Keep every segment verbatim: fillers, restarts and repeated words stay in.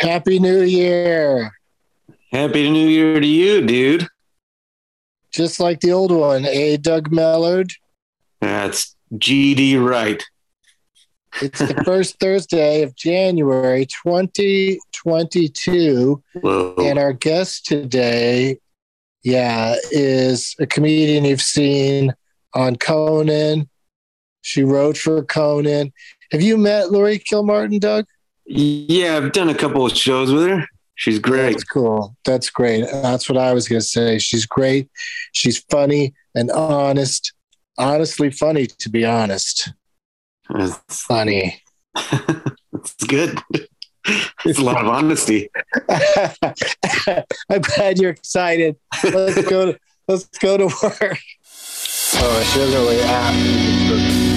Happy New Year. Happy New Year to you, dude. Just like the old one, eh, Doug Mellard? That's G D Wright. It's the first Thursday of January twenty twenty-two. Whoa. And our guest today, yeah, is a comedian you've seen on Conan. She wrote for Conan. Have you met Laurie Kilmartin, Doug? Yeah, I've done a couple of shows with her. She's great. That's cool. That's great. That's what I was going to say. She's great. She's funny and honest. Honestly funny, to be honest. It's funny. It's good. It's a lot of honesty. I'm glad you're excited. Let's go to, let's go to work. Oh, I should have really asked.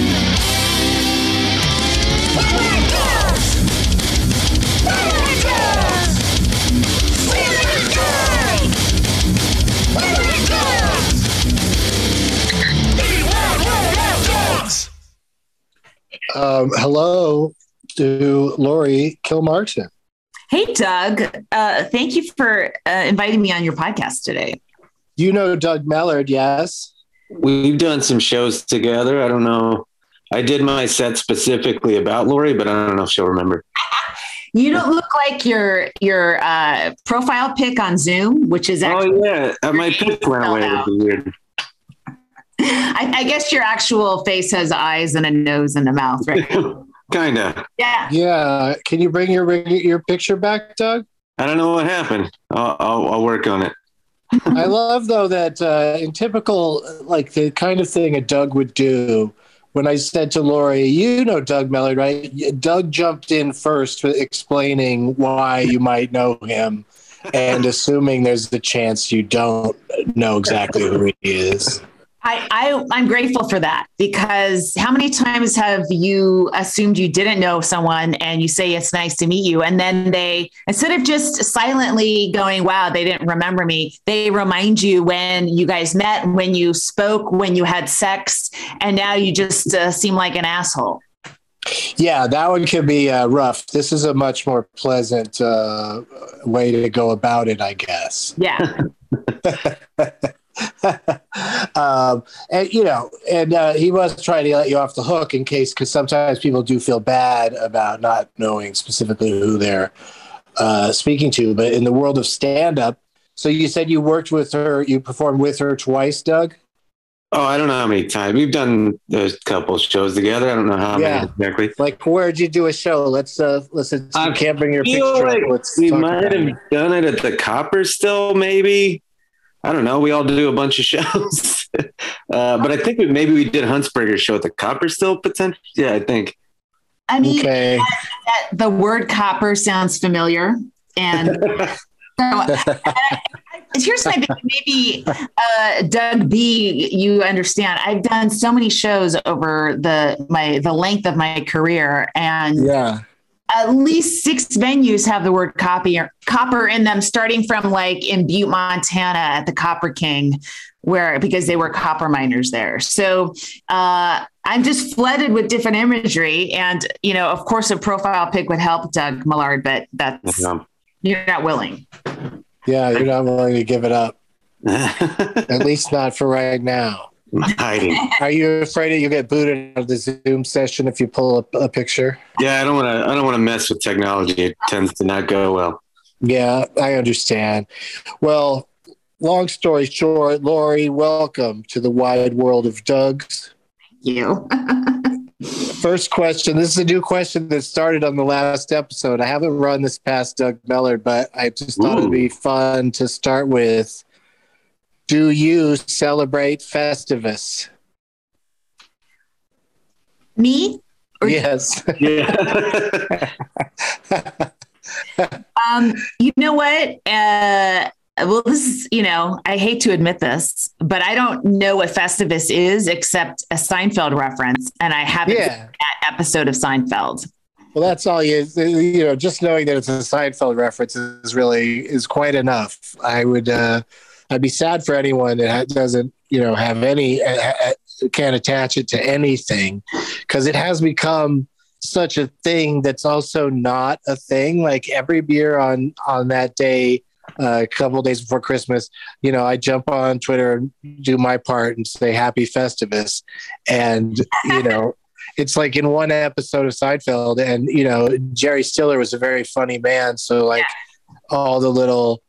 Um, hello to Laurie Kilmartin. Hey, Doug. Uh, thank you for uh, inviting me on your podcast today. You know Doug Mellard, yes? We've done some shows together. I don't know. I did my set specifically about Laurie, but I don't know if she'll remember. You don't look like your your uh, profile pic on Zoom, which is actually... Oh, yeah. Uh, my pic went away. It was weird. I, I guess your actual face has eyes and a nose and a mouth, right? Kind of. Yeah. Yeah. Can you bring your your picture back, Doug? I don't know what happened. I'll, I'll, I'll work on it. I love, though, that uh, in typical, like the kind of thing a Doug would do, when I said to Laurie, you know Doug Mellard, right? Doug jumped in first explaining why you might know him and assuming there's the chance you don't know exactly who he is. I, I, I'm grateful for that, because how many times have you assumed you didn't know someone and you say, it's nice to meet you. And then they, instead of just silently going, wow, they didn't remember me, they remind you when you guys met, when you spoke, when you had sex, and now you just uh, seem like an asshole. Yeah, that one could be uh, rough. This is a much more pleasant uh, way to go about it, I guess. Yeah. um, and you know, and uh, he was trying to let you off the hook in case, because sometimes people do feel bad about not knowing specifically who they're uh, speaking to. But in the world of stand-up, so you said you worked with her, you performed with her twice, Doug? Oh, I don't know how many times. We've done a couple shows together. I don't know how yeah. many exactly. Like, where'd you do a show? Let's uh, let's. You I can't bring your picture. Like let's we might have it. done it at the Copper still, maybe. I don't know. We all do a bunch of shows, uh, but I think we, maybe we did Huntsberger's show at the Copper still potentially. Yeah, I think. I mean, okay. that, that the word copper sounds familiar. And so, I, here's my big, maybe uh, Doug B, you understand. I've done so many shows over the, my, the length of my career, and yeah. At least six venues have the word copy or copper in them, starting from like in Butte, Montana at the Copper King, where because they were copper miners there. So uh, I'm just flooded with different imagery. And, you know, of course, a profile pic would help Doug Mellard, but that's yeah. you're not willing. Yeah, you're not willing to give it up, at least not for right now. Hiding. Are you afraid that you'll get booted out of the Zoom session if you pull up a picture? Yeah, I don't want to. I don't want to mess with technology. It tends to not go well. Yeah, I understand. Well, long story short, Laurie, welcome to the wide world of Doug's. Thank you. First question. This is a new question that started on the last episode. I haven't run this past Doug Mellard, but I just thought Ooh. It'd be fun to start with. Do you celebrate Festivus? Me? Or yes. Yeah. um, you know what? Uh, well, this is, you know, I hate to admit this, but I don't know what Festivus is except a Seinfeld reference. And I haven't yeah. seen that episode of Seinfeld. Well, that's all you, you know, just knowing that it's a Seinfeld reference is really, is quite enough. I would, uh, I'd be sad for anyone that doesn't, you know, have any, uh, can't attach it to anything, because it has become such a thing that's also not a thing. Like every beer on on that day, uh, a couple of days before Christmas, you know, I jump on Twitter and do my part and say Happy Festivus, and you know. It's like in one episode of Seinfeld, and you know, Jerry Stiller was a very funny man. So like yeah. all the little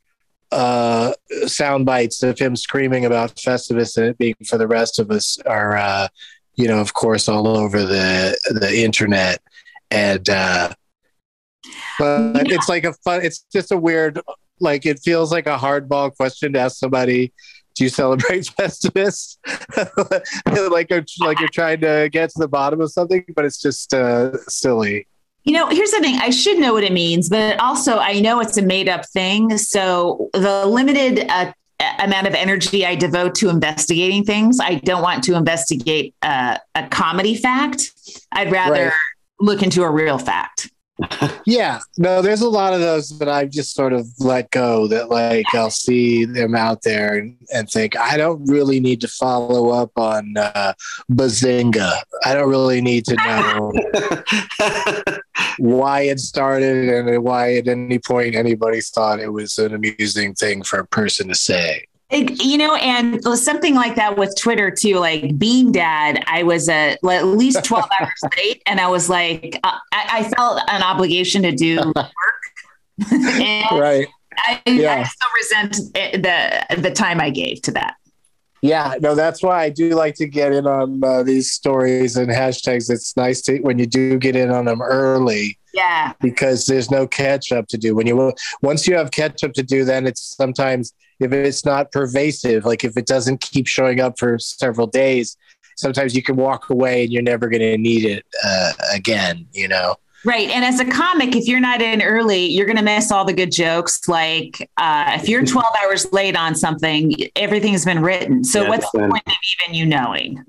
uh, sound bites of him screaming about Festivus and it being for the rest of us are, uh, you know, of course, all over the the internet. And uh, but yeah. it's like a fun. It's just a weird. Like it feels like a hardball question to ask somebody. Do you celebrate Festivus? like, like you're trying to get to the bottom of something, but it's just uh, silly. You know, here's the thing. I should know what it means, but also I know it's a made up thing. So the limited uh, amount of energy I devote to investigating things, I don't want to investigate uh, a comedy fact. I'd rather right. look into a real fact. Yeah, no, there's a lot of those that I've just sort of let go, that like I'll see them out there and, and think I don't really need to follow up on uh, Bazinga. I don't really need to know why it started and why at any point anybody thought it was an amusing thing for a person to say. It, you know, and something like that with Twitter too, like Bean Dad, I was uh, at least twelve hours late, and I was like, uh, I, I felt an obligation to do work. and right. I, yeah. I still resent the the time I gave to that. Yeah, no, that's why I do like to get in on uh, these stories and hashtags. It's nice to when you do get in on them early. Yeah, because there's no catch up to do. When you once you have catch up to do, then it's sometimes. If it's not pervasive, like if it doesn't keep showing up for several days, sometimes you can walk away and you're never going to need it uh, again, you know? Right. And as a comic, if you're not in early, you're going to miss all the good jokes. Like uh, if you're twelve hours late on something, everything's been written. So yeah, what's the point of even you knowing?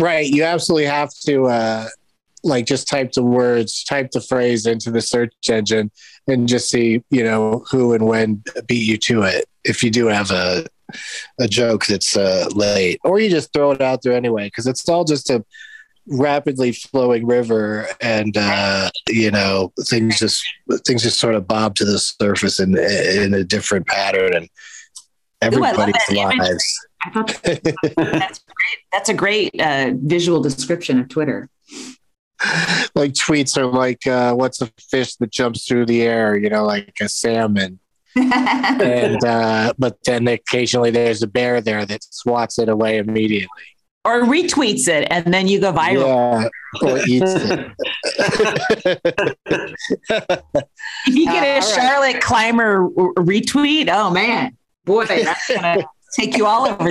Right. You absolutely have to uh, like just type the words, type the phrase into the search engine and just see, you know, who and when beat you to it. If you do have a a joke that's uh, late, or you just throw it out there anyway, because it's all just a rapidly flowing river, and uh, you know things just things just sort of bob to the surface in in a different pattern, and everybody's Ooh, I love that lives. I thought that's great. That's a great uh, visual description of Twitter. Like tweets are like, uh, "What's a fish that jumps through the air?" You know, like a salmon. and uh, but then occasionally there's a bear there that swats it away immediately, or retweets it, and then you go viral. Yeah, or eats it. If you get a uh, Charlotte right. Clymer retweet, oh man, boy, that's gonna take you all over.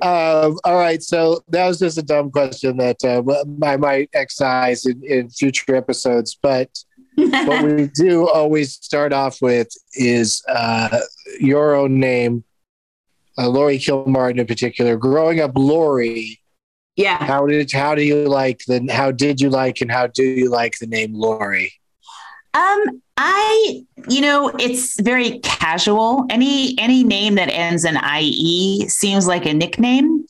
um, all right, so that was just a dumb question that uh, I might excise in, in future episodes, but. What we do always start off with is uh, your own name, uh, Laurie Kilmartin in particular. Growing up, Laurie. Yeah. How did how do you like the how did you like and how do you like the name Laurie? Um, I you know it's very casual. Any any name that ends in I E seems like a nickname.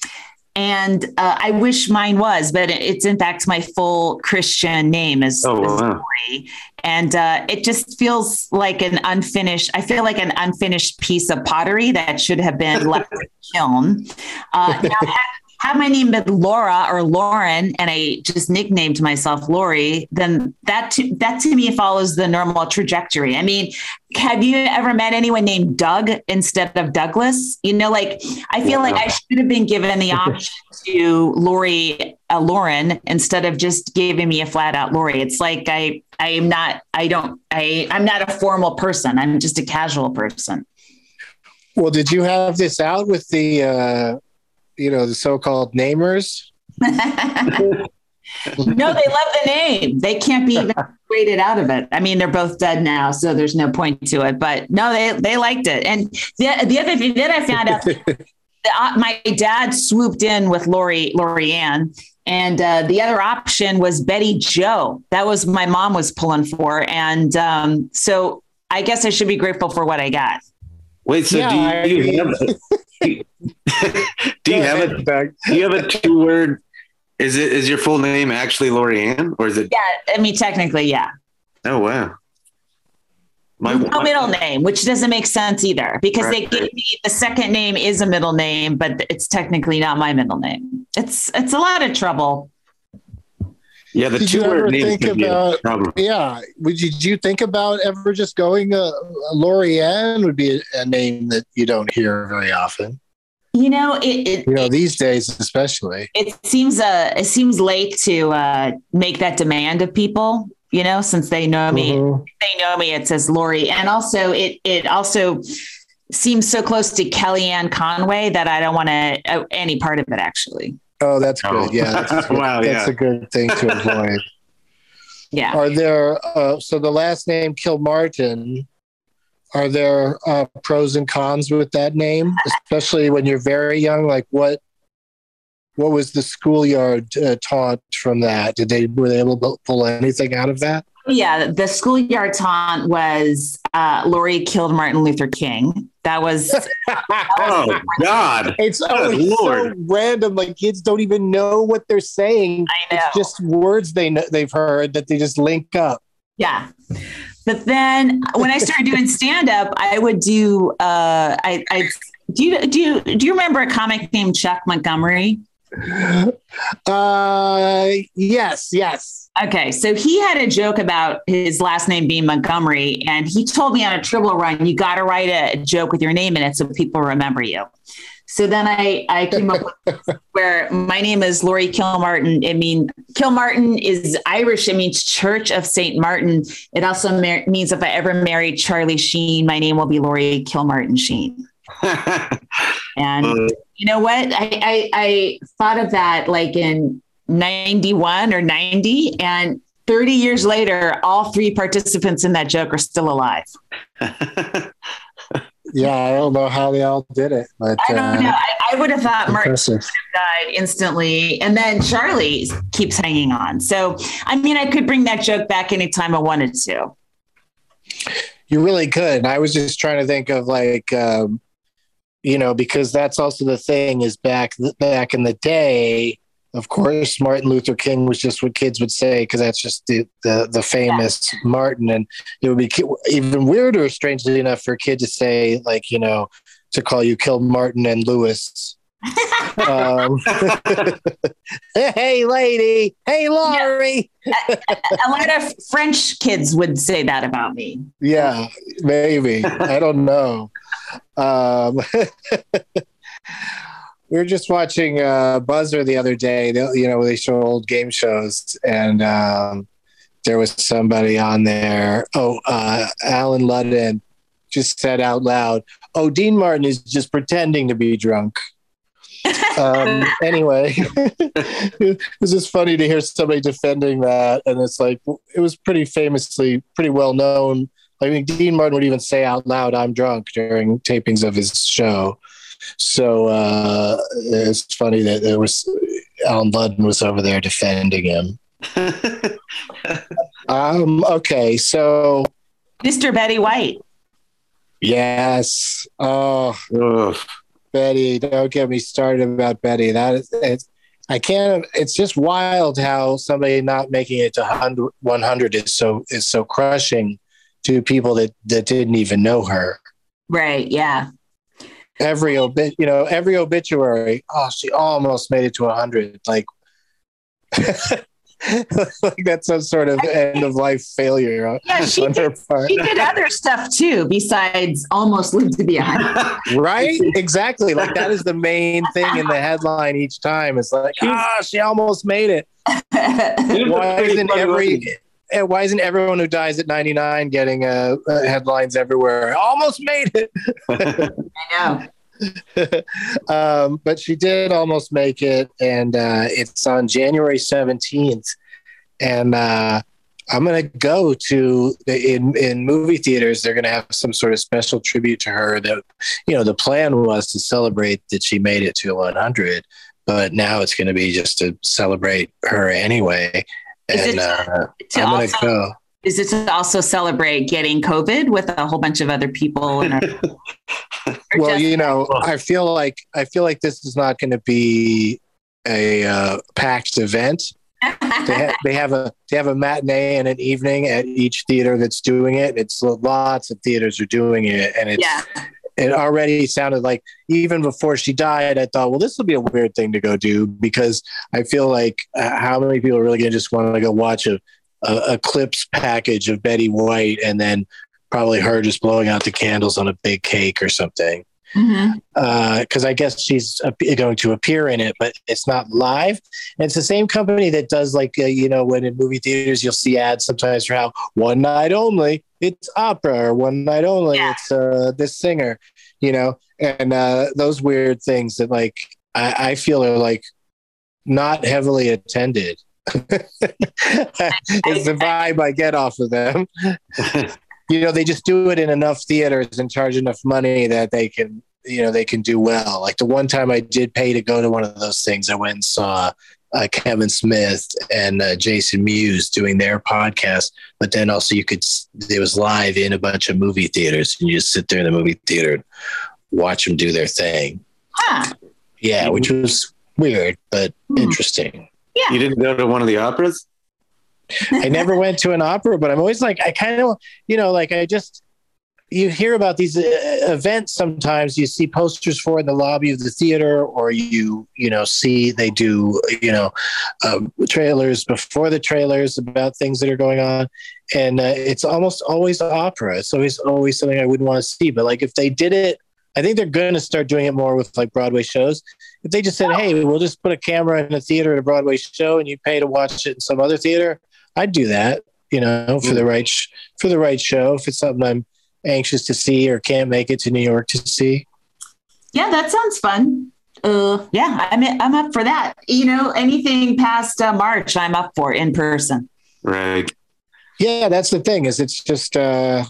And uh, I wish mine was, but it's in fact my full Christian name is oh, wow. Laurie, and uh, it just feels like an unfinished. I feel like an unfinished piece of pottery that should have been left in the kiln. Uh, now, had, had my name been Laura or Lauren, and I just nicknamed myself Laurie, then that to, that to me follows the normal trajectory. I mean, have you ever met anyone named Doug instead of Douglas? You know, like I feel like I should have been given the option to Laurie, uh, Lauren, instead of just giving me a flat out Laurie. It's like I, I am not, I don't, I, I'm not a formal person. I'm just a casual person. Well, did you have this out with the, uh, you know, the so-called namers? No, they love the name. They can't be even rated out of it. I mean, they're both dead now, so there's no point to it. But no, they they liked it. And the, the other thing that I found out, uh, my dad swooped in with Laurie, Laurie Ann. And uh, the other option was Betty Joe. That was my mom was pulling for. And um, so I guess I should be grateful for what I got. Wait, so yeah, do you, you have a, do you, do you have a, do you have a two-word Is it, is your full name actually Laurie Ann, or is it? Yeah. I mean, technically, yeah. Oh, wow. My no middle name, which doesn't make sense either, because right. they gave me the second name is a middle name, but it's technically not my middle name. It's, it's a lot of trouble. Yeah. The did two you ever think about, yeah. Would you, do you think about ever just going, uh, Laurie Ann would be a, a name that you don't hear very often. You know, it, it you know these days, especially. It seems uh, it seems late to uh, make that demand of people. You know, since they know me, mm-hmm. they know me. It says Laurie, and also it it also seems so close to Kellyanne Conway that I don't want to uh, any part of it. Actually. Oh, that's good. Yeah, that's, good. Wow, that's yeah. a good thing to avoid. Yeah. Are there uh, so the last name Kilmartin? Are there uh, pros and cons with that name, especially when you're very young? Like what, what was the schoolyard uh, taunt from that? Did they, were they able to pull anything out of that? Yeah. The schoolyard taunt was uh, Laurie killed Martin Luther King. That was, oh God. It's, oh, it's so random. Like kids don't even know what they're saying. I know. It's just words they know, they've heard that they just link up. Yeah. But then when I started doing stand-up, I would do, uh, I, I, do you, do you, do you remember a comic named Chuck Montgomery? Uh, yes, yes. Okay. So he had a joke about his last name being Montgomery, and he told me on a Tribble run, you got to write a joke with your name in it so people remember you. So then I, I came up with where my name is Laurie Kilmartin. I mean, Kilmartin is Irish. It means Church of Saint Martin. It also mar- means if I ever marry Charlie Sheen, my name will be Laurie Kilmartin Sheen. And uh, you know what? I, I, I thought of that like in ninety-one or ninety, and thirty years later, all three participants in that joke are still alive. Yeah, I don't know how they all did it. But, I don't uh, know. I, I would have thought Martin would have died instantly. And then Charlie keeps hanging on. So, I mean, I could bring that joke back anytime I wanted to. You really could. I was just trying to think of like, um, you know, because that's also the thing is back back in the day, of course, Martin Luther King was just what kids would say because that's just the the, the famous yeah. Martin. And it would be even weirder, strangely enough, for a kid to say, like, you know, to call you Kill Martin and Lewis. um, hey, lady. Hey, Laurie. Yeah. A, a lot of French kids would say that about me. Yeah, maybe. I don't know. Um We were just watching uh, Buzzer the other day. They, you know, they show old game shows, and um, there was somebody on there. Oh, uh, Alan Ludden just said out loud, "Oh, Dean Martin is just pretending to be drunk." um, anyway, it was just funny to hear somebody defending that, and it's like it was pretty famously, pretty well known. I mean, Dean Martin would even say out loud, "I'm drunk" during tapings of his show. So uh, it's funny that there was Alan Ludden was over there defending him. um. Okay. So, Mister Betty White. Yes. Oh, ugh. Betty! Don't get me started about Betty. That is, it's, I can't. It's just wild how somebody not making it to one hundred is so is so crushing to people that, that didn't even know her. Right. Yeah. Every obit, you know, every obituary. Oh, she almost made it to a hundred. Like, like that's some sort of end of life failure. Yeah, she did, she did other stuff too, besides almost lived to be a hundred. Right? Exactly. Like that is the main thing in the headline each time. It's like, ah, oh, she almost made it. Why isn't every? And why isn't everyone who dies at ninety-nine getting uh, uh, headlines everywhere? Almost made it. I know. um, but she did almost make it. And uh, it's on January seventeenth. And uh, I'm going to go to in, in movie theaters. They're going to have some sort of special tribute to her that, you know, the plan was to celebrate that she made it to one hundred, but now it's going to be just to celebrate her anyway. And, is, it to, to uh, also, go. is it to also celebrate getting COVID with a whole bunch of other people? In our, well, just, you know, I feel like I feel like this is not going to be a uh, packed event. They, ha- they have a they have a matinee and an evening at each theater that's doing it. It's lots of theaters are doing it, and it's yeah. it already sounded like even before she died, I thought, well, this will be a weird thing to go do because I feel like uh, how many people are really going to just want to go watch a, a, a clips package of Betty White and then probably her just blowing out the candles on a big cake or something. Mm-hmm. Uh, cause I guess she's going to appear in it, but it's not live. And it's the same company that does like, uh, you know, when in movie theaters, you'll see ads sometimes for how one night only it's opera or one night only yeah. it's uh, this singer, you know, and uh, those weird things that like, I, I feel are like not heavily attended. It's the vibe I get off of them. You know, they just do it in enough theaters and charge enough money that they can, you know, they can do well. Like the one time I did pay to go to one of those things, I went and saw uh, Kevin Smith and uh, Jason Mewes doing their podcast. But then also you could, it was live in a bunch of movie theaters and you just sit there in the movie theater and watch them do their thing. Huh. Yeah, which was weird, but mm. interesting. Yeah. You didn't go to one of the operas? I never went to an opera, but I'm always like, I kind of, you know, like I just, you hear about these uh, events sometimes, you see posters for in the lobby of the theater, or you, you know, see they do, you know, uh, trailers before the trailers about things that are going on. And uh, it's almost always opera. It's always, always something I wouldn't want to see. But like if they did it, I think they're going to start doing it more with like Broadway shows. If they just said, hey, we'll just put a camera in a theater at a Broadway show and you pay to watch it in some other theater. I'd do that, you know, for the right sh- for the right show. If it's something I'm anxious to see or can't make it to New York to see. Yeah, that sounds fun. Uh, yeah, I'm I'm up for that. You know, anything past uh, March, I'm up for in person. Right. Yeah, that's the thing is it's just uh,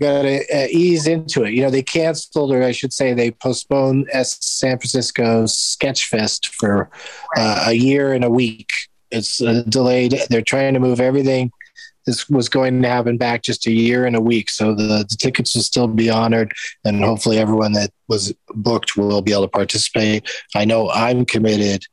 got to uh, ease into it. You know, they canceled, or I should say, they postponed San Francisco Sketch Fest for uh, a year and a week. It's uh, delayed. They're trying to move everything. This was going to happen back just a year and a week. So the, the tickets will still be honored. And hopefully everyone that was booked will be able to participate. I know I'm committed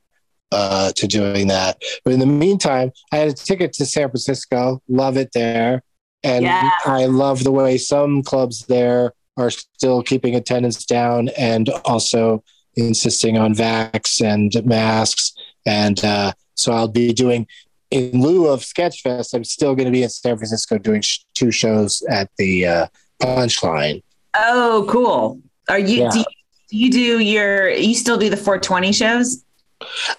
uh, to doing that. But in the meantime, I had a ticket to San Francisco. Love it there. And yeah. I love the way some clubs there are still keeping attendance down and also insisting on vax and masks. And, uh, So I'll be doing, in lieu of Sketchfest, I'm still going to be in San Francisco doing sh- two shows at the uh, Punchline. Oh, cool! Are you? Yeah. Do you, you do your? You still do the four twenty shows?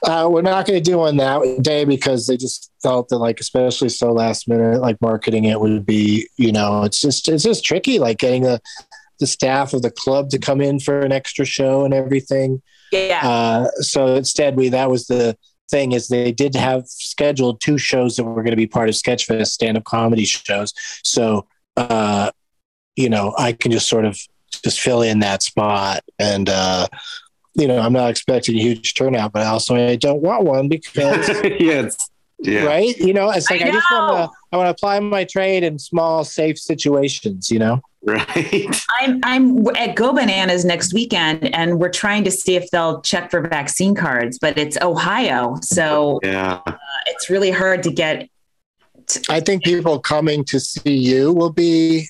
Uh, we're not going to do one that day because they just felt that, like, especially so last minute, like marketing it would be, you know, it's just it's just tricky, like getting the the staff of the club to come in for an extra show and everything. Yeah. Uh, so instead, we that was the. thing is they did have scheduled two shows that were going to be part of Sketchfest stand-up comedy shows. So, uh, you know, I can just sort of just fill in that spot. And, uh, you know, I'm not expecting a huge turnout, but also I don't want one because, yes. yeah. right. You know, it's like, I, I just want to, I want to apply my trade in small, safe situations, you know? Right. I'm I'm at Go Bananas next weekend, and we're trying to see if they'll check for vaccine cards. But it's Ohio, so yeah, uh, it's really hard to get. To- I think people coming to see you will be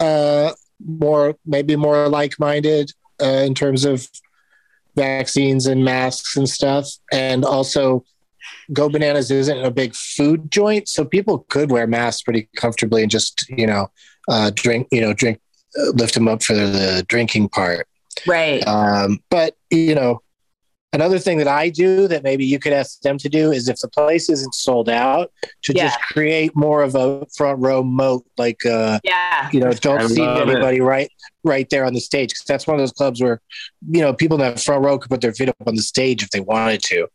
uh, more, maybe more like-minded uh, in terms of vaccines and masks and stuff, and also. Go Bananas isn't a big food joint, so people could wear masks pretty comfortably and just, you know, uh, drink, you know, drink, uh, lift them up for the, the drinking part. Right. Um, but, you know, another thing that I do that maybe you could ask them to do is if the place isn't sold out, to yeah. just create more of a front row moat, like, uh, yeah. you know, don't seat anybody it. right right there on the stage. Because that's one of those clubs where, you know, people in that front row could put their feet up on the stage if they wanted to.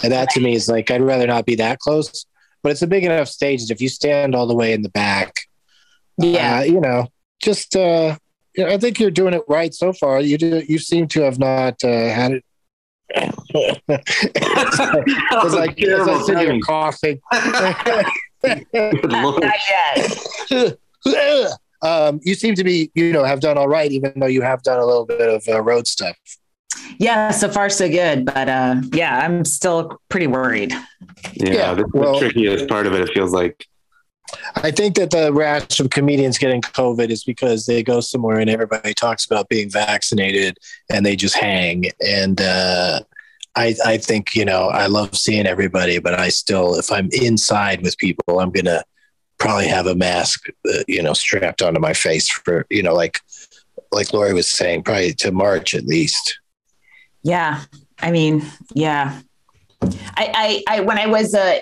And that right. to me is like, I'd rather not be that close. But it's a big enough stage that if you stand all the way in the back, yeah, uh, you know, just, uh, I think you're doing it right so far. You do. You seem to have not uh, had it. It's like as I sit here coughing. Good Lord. um, you seem to be, you know, have done all right, even though you have done a little bit of uh, road stuff. Yeah, so far so good, but uh, yeah, I'm still pretty worried. Yeah, yeah this is well, the trickiest part of it. It feels like. I think that the rash of comedians getting COVID is because they go somewhere and everybody talks about being vaccinated and they just hang. And uh, I, I think, you know, I love seeing everybody, but I still, if I'm inside with people, I'm going to probably have a mask, uh, you know, strapped onto my face for, you know, like, like Laurie was saying, probably to March at least. Yeah. I mean, yeah. I, I, I, when I was, uh,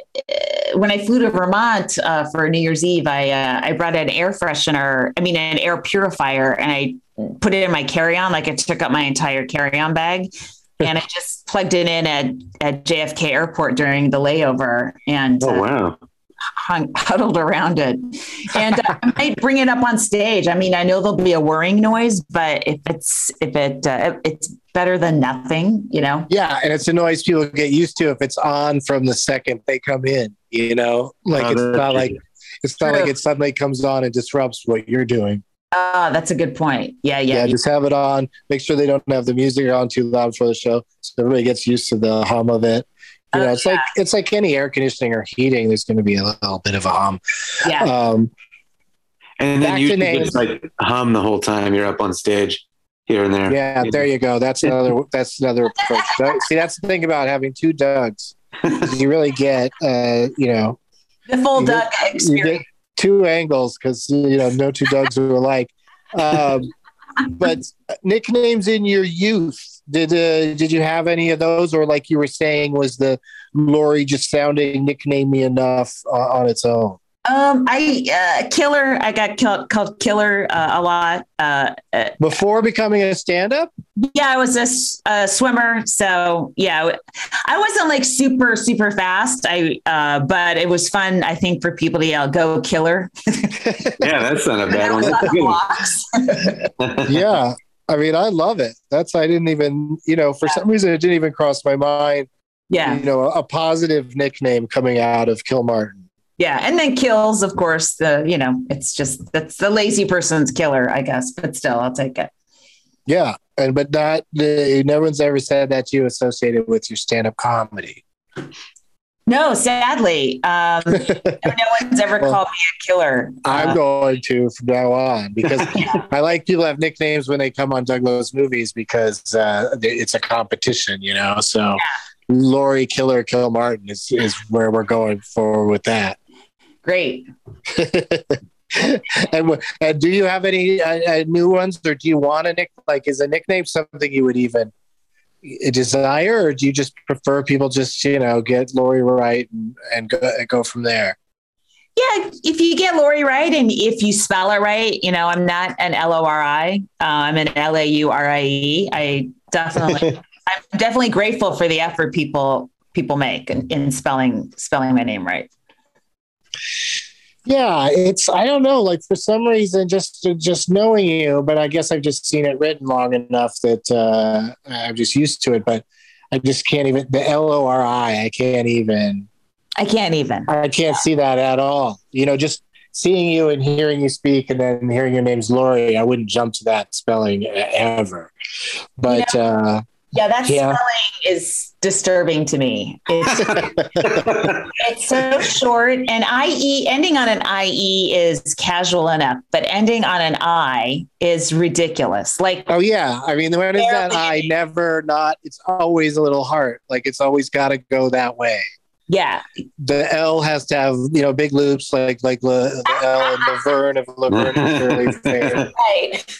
when I flew to Vermont, uh, for New Year's Eve, I, uh, I brought an air freshener, I mean, an air purifier, and I put it in my carry-on. Like I took up my entire carry-on bag and I just plugged it in at, at J F K airport during the layover and oh, wow. uh, hung, huddled around it. And uh, I might bring it up on stage. I mean, I know there'll be a whirring noise, but if it's, if it, uh, it's, better than nothing, you know? Yeah. And it's a noise people get used to if it's on from the second they come in, you know, like, oh, it's not like, it's not true. Like it suddenly comes on and disrupts what you're doing. Oh, that's a good point. Yeah. Yeah. yeah just have it on, make sure they don't have the music on too loud for the show. So everybody gets used to the hum of it. You know, oh, it's yeah. like, it's like any air conditioning or heating. There's going to be a little bit of a hum. Yeah. Um, and then you just like hum the whole time you're up on stage. Here and there. Yeah, there you go. That's another. That's another approach. See, that's the thing about having two Dougs. You really get, uh, you know, the full Doug experience. You get two angles because you know no two Dougs are alike. Um, but nicknames in your youth. Did uh, did you have any of those, or like you were saying, was the Laurie just sounding nicknamey enough uh, on its own? Um, I, uh, Killer, I got called, called Killer, uh, a lot, uh, before becoming a stand-up. Yeah, I was a, a swimmer. So yeah, I wasn't like super, super fast. I, uh, but it was fun, I think, for people to yell, "Go Killer." Yeah. That's not a bad one. On yeah. I mean, I love it. That's, I didn't even, you know, for yeah. some reason it didn't even cross my mind. Yeah. You know, a positive nickname coming out of Kilmartin. Yeah. And then Kills, of course, the, you know, it's just, that's the lazy person's Killer, I guess, but still I'll take it. Yeah. And, but not, the, no one's ever said that you associated with your stand-up comedy. No, sadly. Um, no one's ever well, called me a killer. Uh, I'm going to from now on because yeah. I like people have nicknames when they come on Doug Lowe's movies because uh, it's a competition, you know? So yeah. Laurie Killer Kilmartin is, is where we're going forward with that. Great. and, and do you have any uh, new ones, or do you want a nick? Like, is a nickname something you would even desire, or do you just prefer people just, you know, get Laurie right and, and, go, and go from there? Yeah, if you get Laurie right and if you spell it right, you know, I'm not an L O R I. Uh, I'm an L A U R I E. I definitely, I'm definitely grateful for the effort people people make in, in spelling spelling my name right. Yeah, it's, I don't know, like for some reason, just just knowing you, but I guess I've just seen it written long enough that uh, I'm just used to it, but I just can't even, the L O R I, I can't even. I can't even. I can't see that at all. You know, just seeing you and hearing you speak and then hearing your name's Laurie, I wouldn't jump to that spelling ever. But... You know, uh, yeah, that yeah. spelling is disturbing to me. It's, it's so short, and I E ending on an I E is casual enough, but ending on an I is ridiculous. Like, oh yeah, I mean, when is that I never not? It's always a little heart. Like, it's always got to go that way. Yeah, the L has to have, you know, big loops like like Le, the L and Laverne of Laverne and Shirley Fair. Right.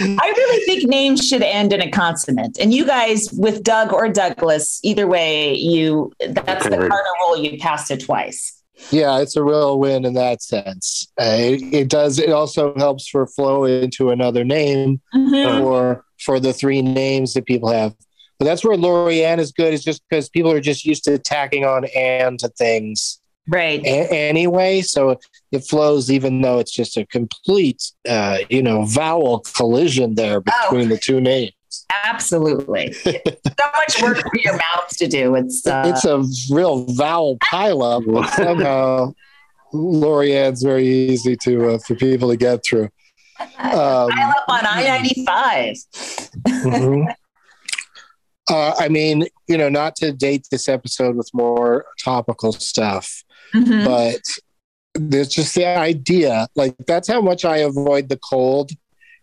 I really think names should end in a consonant. And you guys with Doug or Douglas, either way, you that's the Carter rule. You passed it twice. Yeah, it's a real win in that sense. Uh, it, it does. It also helps for flow into another name mm-hmm. or for the three names that people have. But that's where Laurie Ann is good, is just because people are just used to tacking on Ann to things. Right. A- anyway, so it flows, even though it's just a complete, uh, you know, vowel collision there between oh, the two names. Absolutely. So much work for your mouths to do. It's uh... it's a real vowel pileup, but somehow Laurie Ann's very easy to uh, for people to get through. Um, I live on I ninety-five. Mm-hmm. uh, I mean, you know, not to date this episode with more topical stuff, mm-hmm. but there's just the idea, like, that's how much I avoid the cold,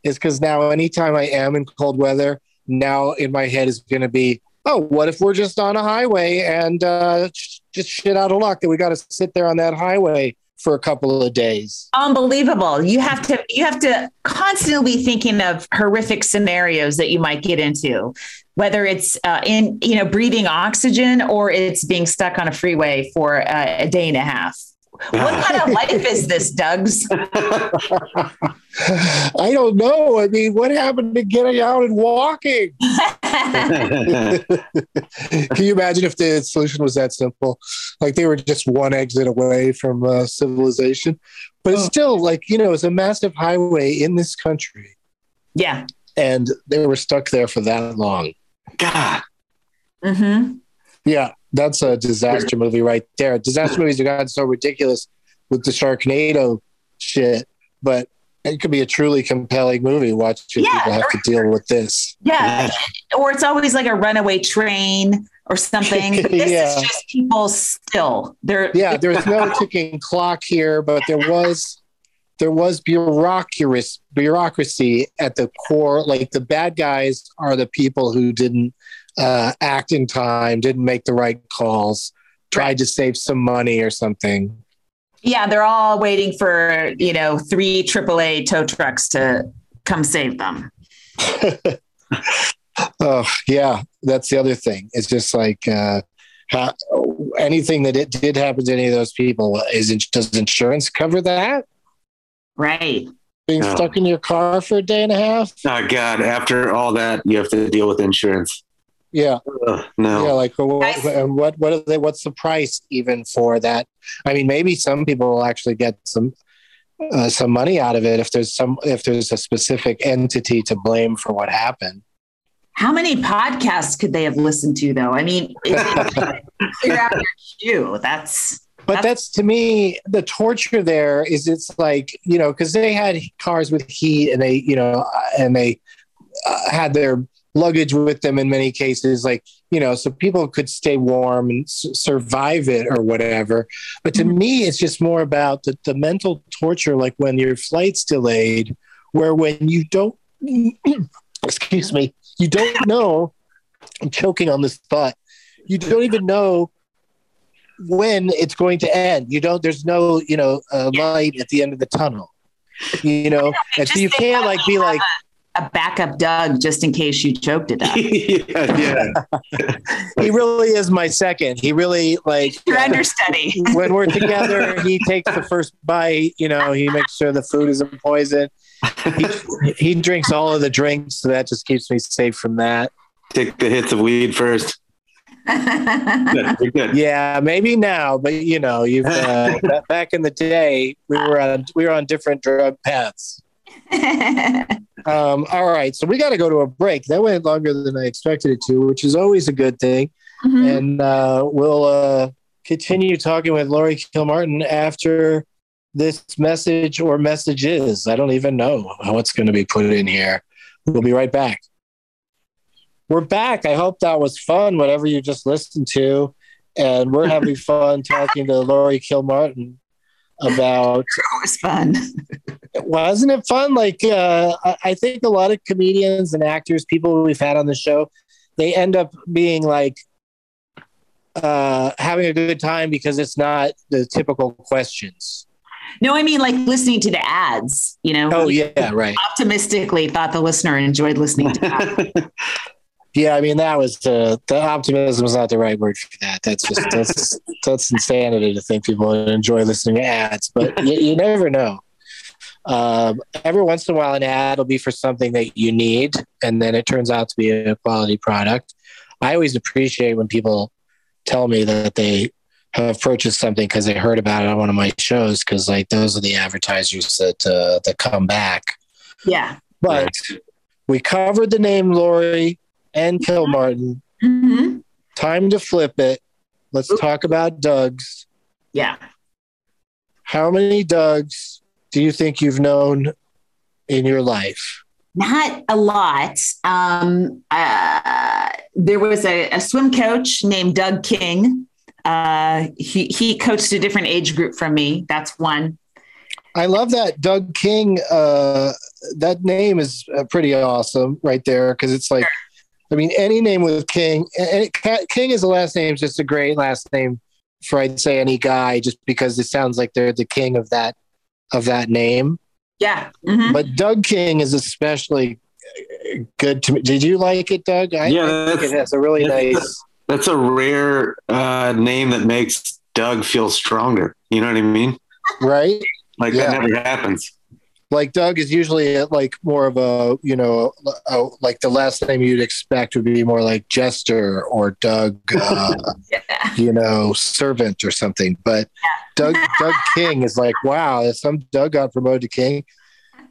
is because now anytime I am in cold weather, now in my head is going to be, oh, what if we're just on a highway and uh, sh- just shit out of luck that we got to sit there on that highway for a couple of days. Unbelievable. You have to, you have to constantly be thinking of horrific scenarios that you might get into, whether it's uh, in, you know, breathing oxygen or it's being stuck on a freeway for uh, a day and a half. What kind of life is this, Doug's? I don't know. I mean, what happened to getting out and walking? Can you imagine if the solution was that simple? Like, they were just one exit away from uh, civilization. But it's still, like, you know, it's a massive highway in this country. Yeah. And they were stuck there for that long. God. Mm-hmm. Yeah. That's a disaster movie right there. Disaster movies have gotten so ridiculous with the Sharknado shit, but it could be a truly compelling movie watching yeah, people have or, to deal with this. Yeah. Or it's always like a runaway train or something. But this yeah. is just people still. They're, yeah, there's no ticking clock here, but there was there was bureaucracy, bureaucracy at the core. Like, the bad guys are the people who didn't Uh, act in time, didn't make the right calls, tried to save some money or something. Yeah, they're all waiting for, you know, three triple A tow trucks to come save them. Oh, yeah, that's the other thing. It's just like uh, how, anything that it did happen to any of those people, is it, does insurance cover that? Right. Being oh. stuck in your car for a day and a half? Oh, God, after all that, you have to deal with insurance. Yeah. Uh, no. Yeah. Like, what, what? What are they? What's the price even for that? I mean, maybe some people will actually get some uh, some money out of it if there's some if there's a specific entity to blame for what happened. How many podcasts could they have listened to, though? I mean, figure out your shoe. That's. But that's, that's to me the torture. There is, it's like, you know, because they had cars with heat, and they you know and they uh, had their luggage with them in many cases, like, you know, so people could stay warm and s- survive it or whatever. But to mm-hmm. me, it's just more about the, the mental torture, like when your flight's delayed, where when you don't, excuse me, you don't know, I'm choking on this thought, you don't even know when it's going to end. You don't, there's no, you know, uh, light at the end of the tunnel, you know, and so you can't like be like, a backup Doug just in case you choked it up. yeah, yeah. He really is my second. He really, like, your understudy. When we're together, he takes the first bite, you know, he makes sure the food isn't poison. He, he drinks all of the drinks, so that just keeps me safe from that. Take the hits of weed first. Good, you're good. Yeah, maybe now, but you know, you've uh, back in the day, we were on we were on different drug paths. Um, all right, so we got to go to a break. That went longer than I expected it to, which is always a good thing. Mm-hmm. And uh, we'll uh, continue talking with Laurie Kilmartin after this message or messages. I don't even know how it's going to be put in here. We'll be right back. We're back. I hope that was fun, whatever you just listened to. And we're having fun talking to Laurie Kilmartin about... It was fun. Wasn't it fun? Like, uh, I think a lot of comedians and actors, people we've had on the show, they end up being like uh, having a good time because it's not the typical questions. No, I mean, like listening to the ads, you know? Oh, yeah, right. Optimistically thought the listener enjoyed listening to that. Yeah, I mean, that was uh, the optimism is not the right word for that. That's just that's, that's insanity to think people enjoy listening to ads, but you, you never know. Um, every once in a while, an ad will be for something that you need, and then it turns out to be a quality product. I always appreciate when people tell me that they have purchased something because they heard about it on one of my shows, because like those are the advertisers that uh, that come back. Yeah. But we covered the name Laurie and Kilmartin. Mm-hmm. Time to flip it. Let's Oop. talk about Doug's. Yeah. How many Doug's do you think you've known in your life? Not a lot. Um, uh, there was a, a swim coach named Doug King. Uh, he, he coached a different age group from me. That's one. I love that Doug King. Uh, that name is pretty awesome right there. Cause it's like, I mean, any name with King, and it, King is a last name, is just a great last name for, I'd say, any guy, just because it sounds like they're the king of that, of that name. Yeah. Mm-hmm. But Doug King is especially good to me. Did you like it, Doug? I yeah, think it has a really nice. That's a rare uh, name that makes Doug feel stronger. You know what I mean? Right. Like yeah. That never happens. Like Doug is usually like more of a, you know, a, like the last name you'd expect would be more like Jester or Doug, uh, yeah. you know, Servant or something. But yeah. Doug Doug King is like, wow, some Doug got promoted to King.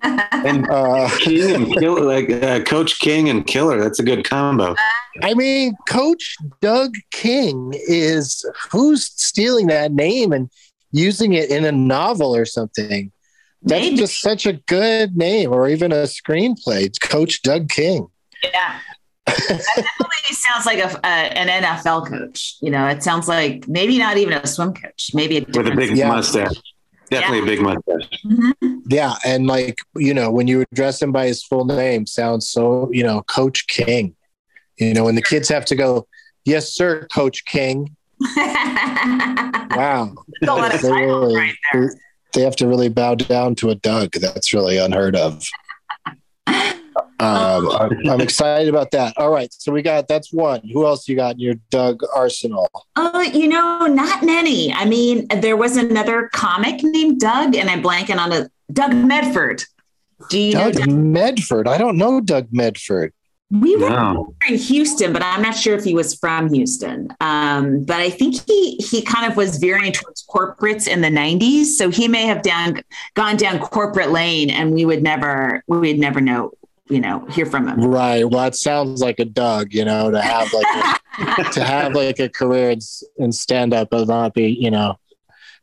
And uh, King and Killer, like uh, Coach King and Killer, that's a good combo. I mean, Coach Doug King is who's stealing that name and using it in a novel or something. That's Maybe. Just such a good name, or even a screenplay. It's Coach Doug King. Yeah, that definitely sounds like a, a an N F L coach. You know, it sounds like maybe not even a swim coach. Maybe a with a big yeah. mustache. Definitely yeah. a big mustache. Mm-hmm. Yeah, and like, you know, when you address him by his full name, sounds so, you know, Coach King. You know, when the kids have to go, yes, sir, Coach King. Wow. That's a really, right there. They have to really bow down to a Doug. That's really unheard of. Um, I'm, I'm excited about that. All right. So we got, that's one. Who else you got in your Doug arsenal? Oh, you know, not many. I mean, there was another comic named Doug, and I'm blanking on a Doug Medford. Do you Doug know Doug Medford? I don't know Doug Medford. We were no. in Houston, but I'm not sure if he was from Houston. Um, but I think he he kind of was veering towards corporates in the nineties. So he may have down gone down corporate lane, and we would never we would never know, you know, hear from him. Right. Well, it sounds like a Doug, you know, to have like a, to have like a career in, in stand up, but not be, you know,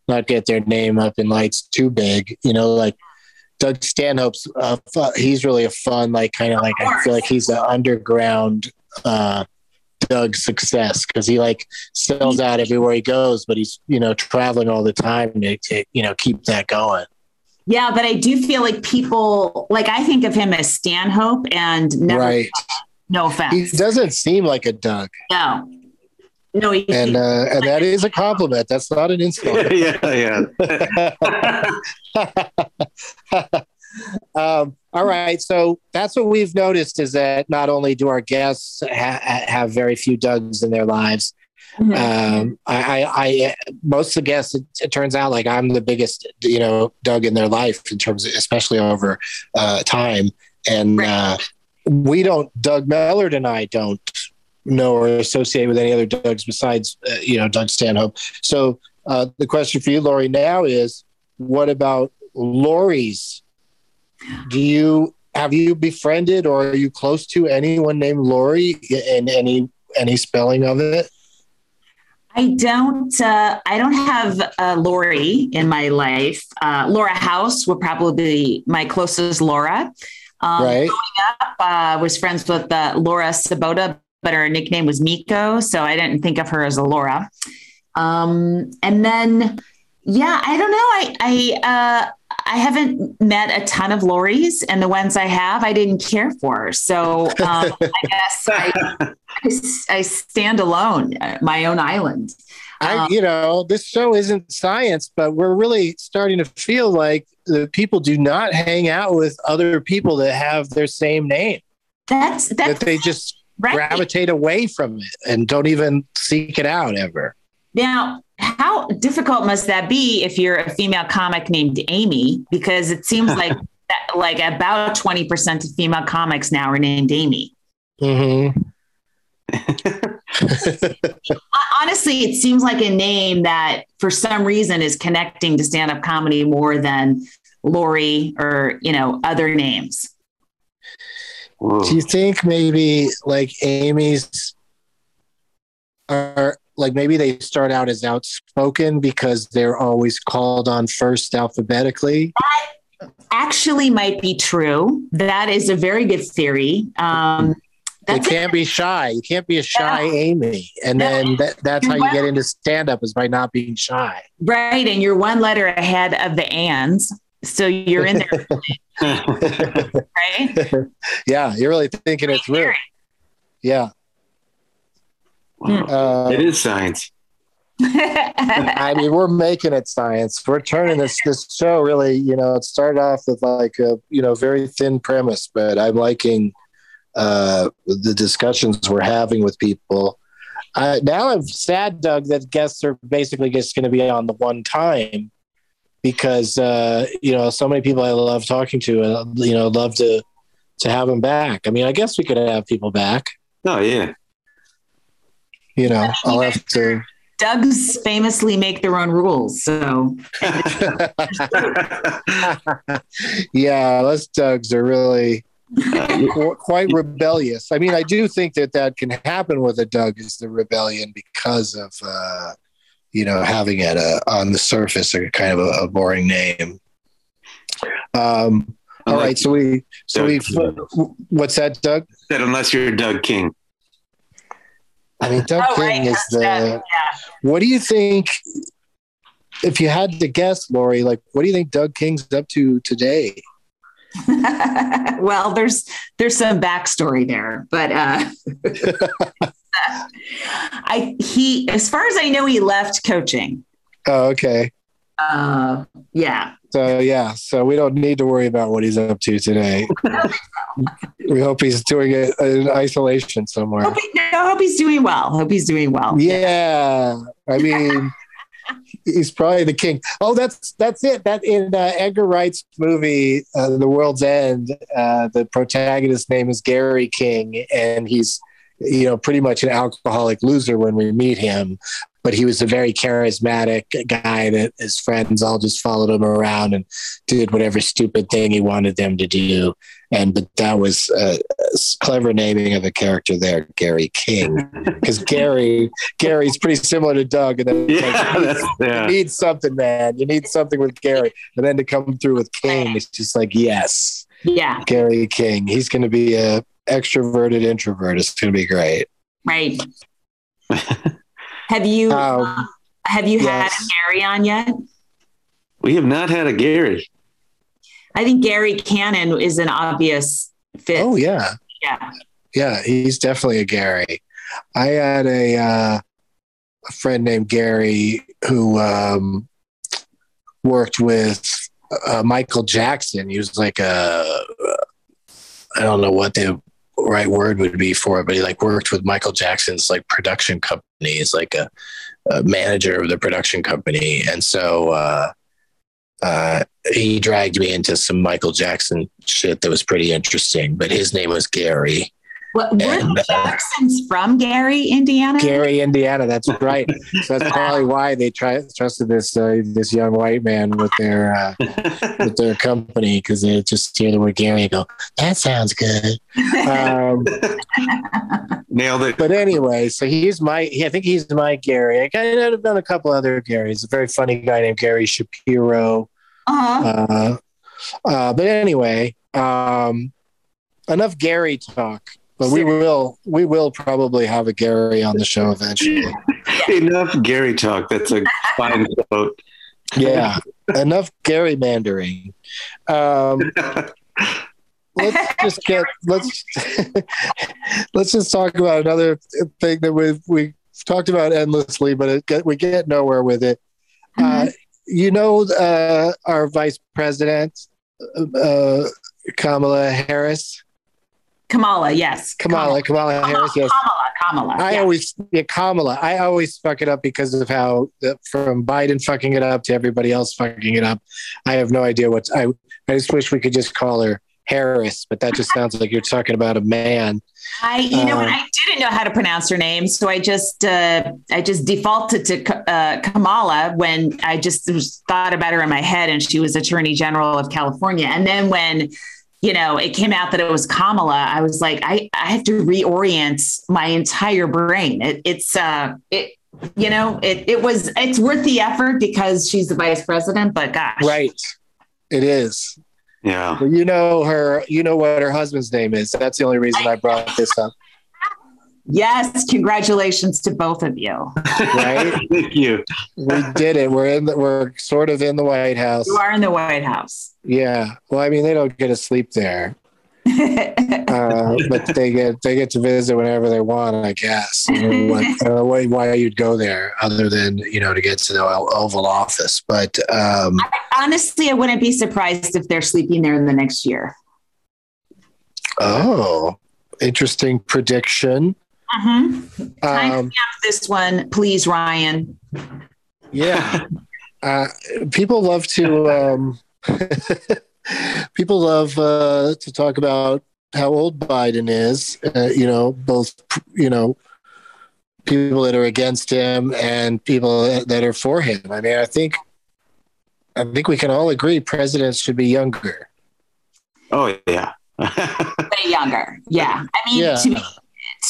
not get their name up in lights too big, you know, like. Doug Stanhope's, uh, he's really a fun, like kind of like, I feel like he's an underground uh, Doug success, because he like sells out everywhere he goes, but he's, you know, traveling all the time to, to, you know, keep that going. Yeah, but I do feel like people, like I think of him as Stanhope and never, right. no offense. He doesn't seem like a Doug. No. No, he, and, uh, and that is a compliment. That's not an insult. yeah, yeah. um, all right. So that's what we've noticed, is that not only do our guests ha- have very few Dougs in their lives, mm-hmm. um, I, I, I most of the guests, it, it turns out like I'm the biggest, you know, Doug in their life in terms of, especially over uh, time. And uh, we don't, Doug Mellard and I don't know or associate with any other Dougs besides, uh, you know, Doug Stanhope. So uh, the question for you, Laurie, now is, what about Laurie's? Do you, have you befriended or are you close to anyone named Laurie, and any, any spelling of it? I don't, uh, I don't have uh, Laurie in my life. Uh, Laura House will probably be my closest Laura. Um, right. Growing up, uh, was friends with uh, Laura Sabota, but her nickname was Miko, so I didn't think of her as a Laura. Um, and then, yeah, I don't know. I I, uh, I haven't met a ton of Lauries, and the ones I have, I didn't care for. So um, I guess I, I, I stand alone, my own island. Um, I, you know, this show isn't science, but we're really starting to feel like the people do not hang out with other people that have their same name. That's, that's that they just. Right. Gravitate away from it and don't even seek it out ever. Now, how difficult must that be if you're a female comic named Amy? Because it seems like that, like about twenty percent of female comics now are named Amy. Mm-hmm. Honestly, it seems like a name that for some reason is connecting to stand-up comedy more than Laurie or, you know, other names. Do you think maybe like Amy's are like, maybe they start out as outspoken because they're always called on first alphabetically? That actually might be true. That is a very good theory. Um, you can't it. be shy. You can't be a shy yeah. Amy. And yeah. then that, that's you're how you one, get into stand-up is by not being shy. Right. And you're one letter ahead of the ands. So you're in there. Right? Yeah. You're really thinking it through. Yeah. Wow. Uh, it is science. I mean, we're making it science. We're turning this this show really, you know, it started off with like a, you know, very thin premise, but I'm liking uh, the discussions we're having with people. Uh, now I'm sad, Doug, that guests are basically just going to be on the one time because, uh, you know, so many people I love talking to, and you know, love to, to have them back. I mean, I guess we could have people back. Oh, yeah. You know, I'll have to. Doug's famously make their own rules. So, yeah, us Dougs are really quite rebellious. I mean, I do think that that can happen with a Doug is the rebellion because of, uh, you know, having it uh, on the surface a kind of a, a boring name. Um, all right. So we, so we, what's that, Doug? That unless you're Doug King. I mean, Doug oh, King right. is the, yeah. What do you think, if you had to guess, Laurie, like, what do you think Doug King's up to today? Well, there's, there's some backstory there, but uh, I, he, as far as I know, he left coaching. Oh, okay. Uh, yeah. So, yeah. So we don't need to worry about what he's up to today. We hope he's doing it in isolation somewhere. Hope he, no, hope he's doing well. Hope he's doing well. Yeah. I mean, he's probably the king. Oh, that's, that's it. That in uh, Edgar Wright's movie, uh, The World's End, uh, the protagonist's name is Gary King. And he's, you know, pretty much an alcoholic loser when we meet him. But he was a very charismatic guy that his friends all just followed him around and did whatever stupid thing he wanted them to do. And but that was uh, clever naming of the character there, Gary King, because Gary Gary's pretty similar to Doug. And then yeah, like, yeah. you need something, man. You need something with Gary, and then to come through with King, it's just like yes, yeah, Gary King. He's going to be a extroverted introvert. It's going to be great, right? Have you um, uh, have you yes. had a Gary on yet? We have not had a Gary. I think Gary Cannon is an obvious fit. Oh yeah, yeah, yeah. He's definitely a Gary. I had a uh, a friend named Gary who um, worked with uh, Michael Jackson. He was like a I don't know what the right word would be for it, but he like worked with Michael Jackson's like production company. He's like a, a manager of the production company. And so uh, uh, he dragged me into some Michael Jackson shit that was pretty interesting, but his name was Gary. What, what and, Jackson's uh, from Gary, Indiana? Gary, Indiana. That's right. So that's probably why they try, trusted this uh, this young white man with their uh, with their company because they just hear the word Gary and go, "That sounds good." Um, Nailed it. But anyway, so he's my. I think he's my Gary. I kind of done a couple other Garys. A very funny guy named Gary Shapiro. Uh-huh. Uh, uh, but anyway, um, enough Gary talk. But we will, we will probably have a Gary on the show eventually. Enough Gary talk. That's a fine quote. Yeah, enough gerrymandering. Um, let's just get let's let's just talk about another thing that we we talked about endlessly, but it get, we get nowhere with it. Mm-hmm. Uh, you know, uh, our vice president, uh, Kamala Harris. Kamala, yes. Kamala, Kamala, Kamala Harris, yes. Kamala, Kamala. I yeah. always, yeah, Kamala. I always fuck it up because of how, the, from Biden fucking it up to everybody else fucking it up. I have no idea what, I, I just wish we could just call her Harris, but that just sounds like you're talking about a man. I, you uh, know, what? I didn't know how to pronounce her name, so I just, uh, I just defaulted to uh, Kamala when I just thought about her in my head, and she was Attorney General of California. And then when, you know, it came out that it was Kamala, I was like, I, I have to reorient my entire brain. It, it's, uh, it, you know, it, it was, it's worth the effort because she's the vice president, but gosh. Right. It is. Yeah. Well, you know her. You know what her husband's name is. That's the only reason I brought this up. Yes, congratulations to both of you. Right? Thank you. We did it. We're in the, we're sort of in the White House. You are in the White House. Yeah. Well, I mean, they don't get to sleep there. uh, but they get they get to visit whenever they want, I guess. I don't know what, I don't know why, why you'd go there other than, you know, to get to the Oval Office. But um, I, honestly, I wouldn't be surprised if they're sleeping there in the next year. Oh, interesting prediction. Mm-hmm. Um, Time to this one, please, Ryan. Yeah, uh, people love to. Um, People love uh, to talk about how old Biden is, uh, you know, both, you know, people that are against him and people that are for him. I mean, I think I think we can all agree presidents should be younger. Oh, yeah. Way younger. Yeah. I mean, yeah. To, be,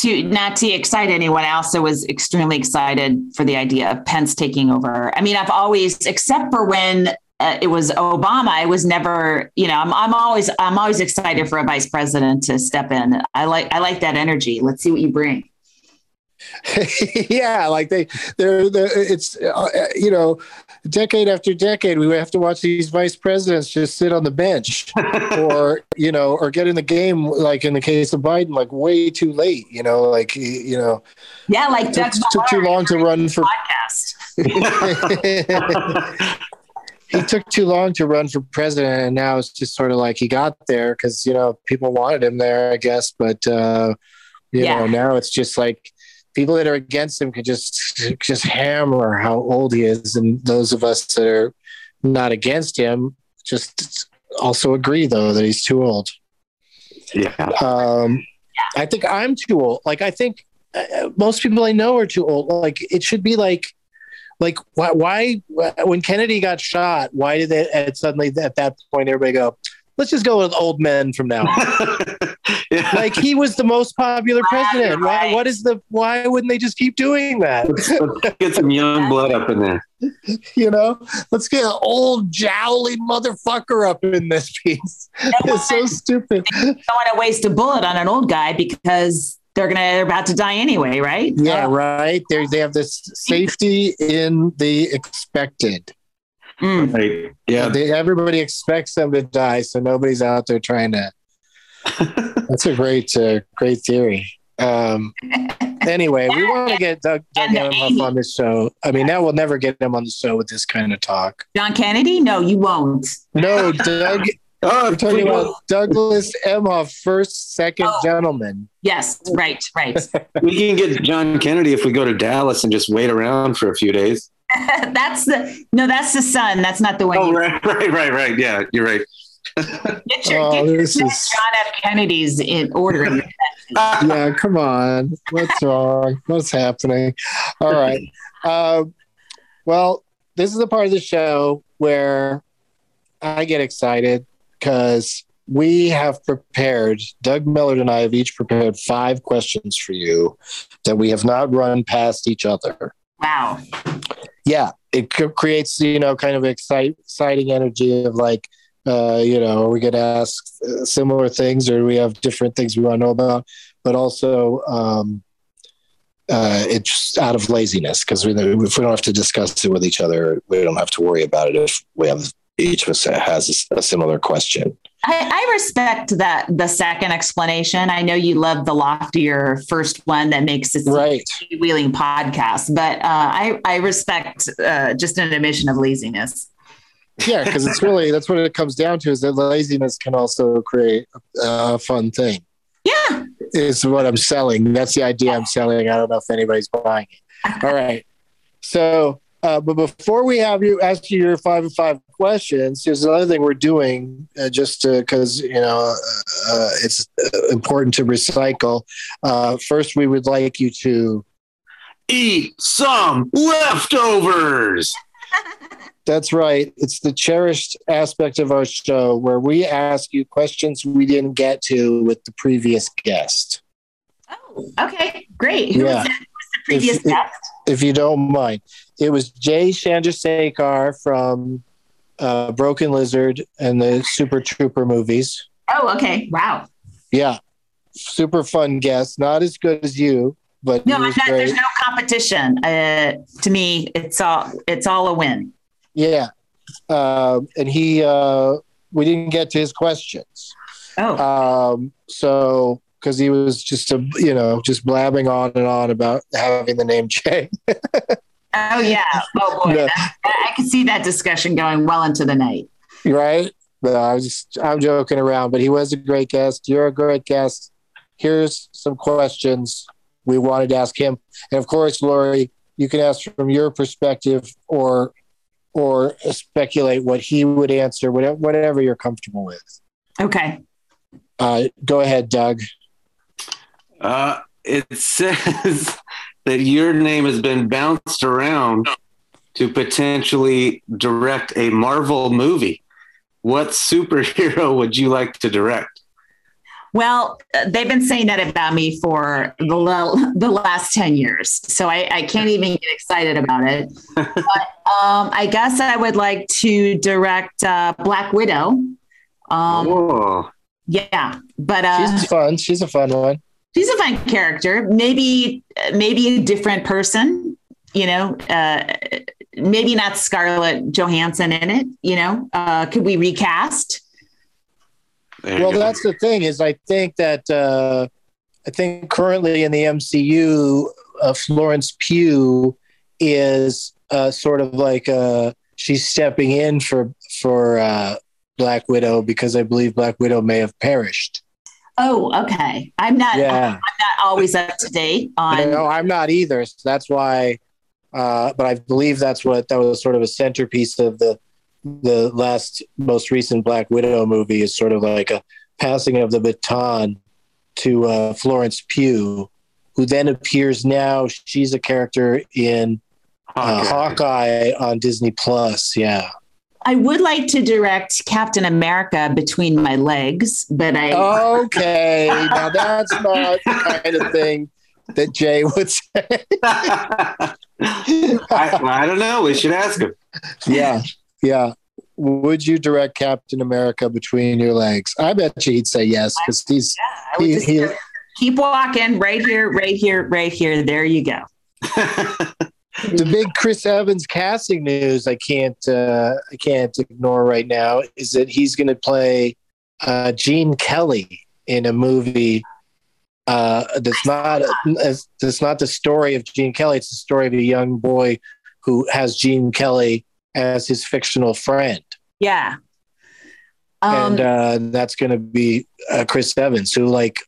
to not to excite anyone else, I was extremely excited for the idea of Pence taking over. I mean, I've always, except for when Uh, it was Obama. I was never, you know, I'm, I'm always, I'm always excited for a vice president to step in. I like, I like that energy. Let's see what you bring. Yeah. Like they, they're, they're it's, uh, you know, decade after decade, we have to watch these vice presidents just sit on the bench or, you know, or get in the game. Like in the case of Biden, like way too late, you know, like, you know, yeah, like it took, took too long to run for podcast. He took too long to run for president, and now it's just sort of like he got there because, you know, people wanted him there, I guess. But, uh, you yeah. know, now it's just like people that are against him could just just hammer how old he is. And those of us that are not against him just also agree, though, that he's too old. Yeah. Um, yeah. I think I'm too old. Like, I think most people I know are too old. Like, it should be like, Like why, why, when Kennedy got shot, why did they and suddenly at that point, everybody go, let's just go with old men from now on. Yeah. Like he was the most popular president. Right. Why, what is the, why wouldn't they just keep doing that? Let's get some young blood up in there. You know, let's get an old jowly motherfucker up in this piece. No it's one, so stupid. You don't want to waste a bullet on an old guy because They're gonna. They're about to die anyway, right? Yeah, right. They they have this safety in the expected. Mm. Right. Yeah, they, everybody expects them to die, so nobody's out there trying to. That's a great, uh, great theory. Um, anyway, we want to get Doug, Doug Emhoff on this show. I mean, now we'll never get him on the show with this kind of talk. John Kennedy? No, you won't. No, Doug. Oh, I'm talking about Douglas Emhoff, first, second oh. gentleman. Yes, right, right. We can get John Kennedy if we go to Dallas and just wait around for a few days. that's the no, that's the son. That's not the one. Oh, right, right, right, right. Yeah, you're right. Get your, oh, get your is... John F. Kennedy's in order. Yeah, come on. What's wrong? What's happening? All right. Uh, well, this is the part of the show where I get excited. Because we have prepared, Doug Mellard and I have each prepared five questions for you that we have not run past each other. Wow. Yeah. It creates, you know, kind of excite, exciting energy of like, uh, you know, are we going to ask similar things or do we have different things we want to know about? But also um, uh, it's out of laziness because we, if we don't have to discuss it with each other, we don't have to worry about it if we have each of us has a similar question. I, I respect that the second explanation. I know you love the loftier first one that makes it right. A wheeling podcast, but uh, I, I respect uh, just an admission of laziness. Yeah, because it's really, that's what it comes down to is that laziness can also create a fun thing. Yeah. It's what I'm selling. That's the idea I'm selling. I don't know if anybody's buying it. All right. So, Uh, but before we have you ask you your five and five questions, there's another thing we're doing uh, just because, you know, uh, it's important to recycle. Uh, first, we would like you to eat some leftovers. That's right. It's the cherished aspect of our show where we ask you questions we didn't get to with the previous guest. Oh, okay. Great. Who yeah. was that? Previous if, guest. If you don't mind, it was Jay Chandrasekhar from uh, Broken Lizard, and the Super Trooper movies. Oh, okay. Wow. Yeah. Super fun guest. Not as good as you, but no, not, there's no competition. Uh, to me, it's all it's all a win. Yeah. Uh, and he, uh, we didn't get to his questions. Oh. Um, so, because he was just, a, you know, just blabbing on and on about having the name Jay. Oh, yeah. Oh, boy. No. I, I could see that discussion going well into the night. Right? No, I was just, I'm joking around, but he was a great guest. You're a great guest. Here's some questions we wanted to ask him. And, of course, Laurie, you can ask from your perspective or or speculate what he would answer, whatever, whatever you're comfortable with. Okay. Uh, go ahead, Doug. Uh, it says that your name has been bounced around to potentially direct a Marvel movie. What superhero would you like to direct? Well, they've been saying that about me for the, lo- the last ten years, so I, I can't even get excited about it. But um, I guess I would like to direct uh, Black Widow. Um, Whoa. Yeah, but uh, she's fun. She's a fun one. She's a fun character. Maybe, maybe a different person. You know, uh, maybe not Scarlett Johansson in it. You know, uh, could we recast? Well, go. That's the thing is, I think that uh, I think currently in the M C U, uh, Florence Pugh is uh, sort of like uh, she's stepping in for for. Uh, Black Widow, because I believe Black Widow may have perished. Oh, okay. I'm not. Yeah. I'm not always up to date on. No, no, I'm not either. So that's why. Uh, but I believe that's what that was sort of a centerpiece of the the last most recent Black Widow movie is sort of like a passing of the baton to uh, Florence Pugh, who then appears now. She's a character in uh, Hawkeye. Hawkeye on Disney Plus. Yeah. I would like to direct Captain America between my legs, but I... Okay, now that's not the kind of thing that Jay would say. I, I don't know. We should ask him. Yeah, yeah. Would you direct Captain America between your legs? I bet you he'd say yes, because he's... Yeah, he, he, keep walking right here, right here, right here. There you go. The big Chris Evans casting news I can't uh, I can't ignore right now is that he's going to play uh, Gene Kelly in a movie uh, that's not that's not the story of Gene Kelly. It's the story of a young boy who has Gene Kelly as his fictional friend. Yeah, um, and uh, that's going to be uh, Chris Evans, who like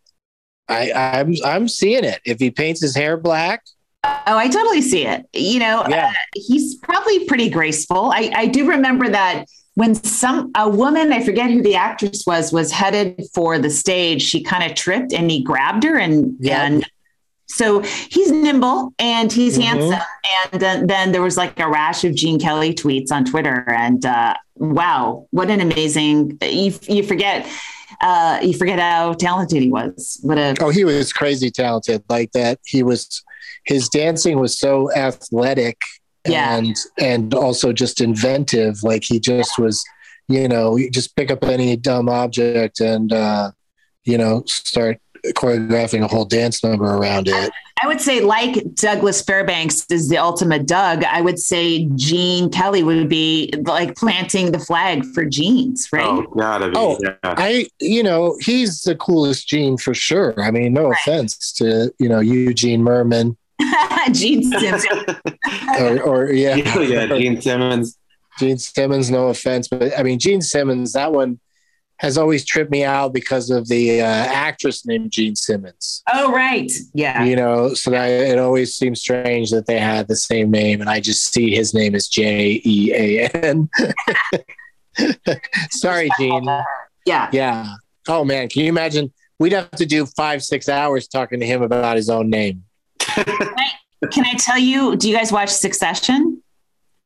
I, I'm I'm seeing it if he paints his hair black. Oh, I totally see it. You know, yeah. uh, he's probably pretty graceful. I, I do remember that when some a woman, I forget who the actress was, was headed for the stage, she kind of tripped and he grabbed her. And, yeah. and so he's nimble and he's mm-hmm. handsome. And then, then there was like a rash of Gene Kelly tweets on Twitter. And uh, wow, what an amazing, you, you forget. Uh, you forget how talented he was. What a- oh, he was crazy talented like that. He was, his dancing was so athletic yeah. and, and also just inventive. Like he just was, you know, you just pick up any dumb object and, uh, you know, start choreographing a whole dance number around it. I would say like Douglas Fairbanks is the ultimate Doug. I would say Gene Kelly would be like planting the flag for Gene's, right? Oh, gotta be. Oh, yeah. I, you know, he's the coolest Gene for sure. I mean, no right. offense to, you know, Eugene Merman. Gene Simmons. or, or yeah. Yeah, yeah, Gene Simmons. Gene Simmons, no offense. But I mean, Gene Simmons, that one has always tripped me out because of the uh, actress named Gene Simmons. Oh, right. Yeah. You know, so that it always seems strange that they had the same name and I just see his name as J E A N. Sorry, Gene. Yeah. Yeah. Oh man. Can you imagine? We'd have to do five, six hours talking to him about his own name. Can I, can I tell you, do you guys watch Succession?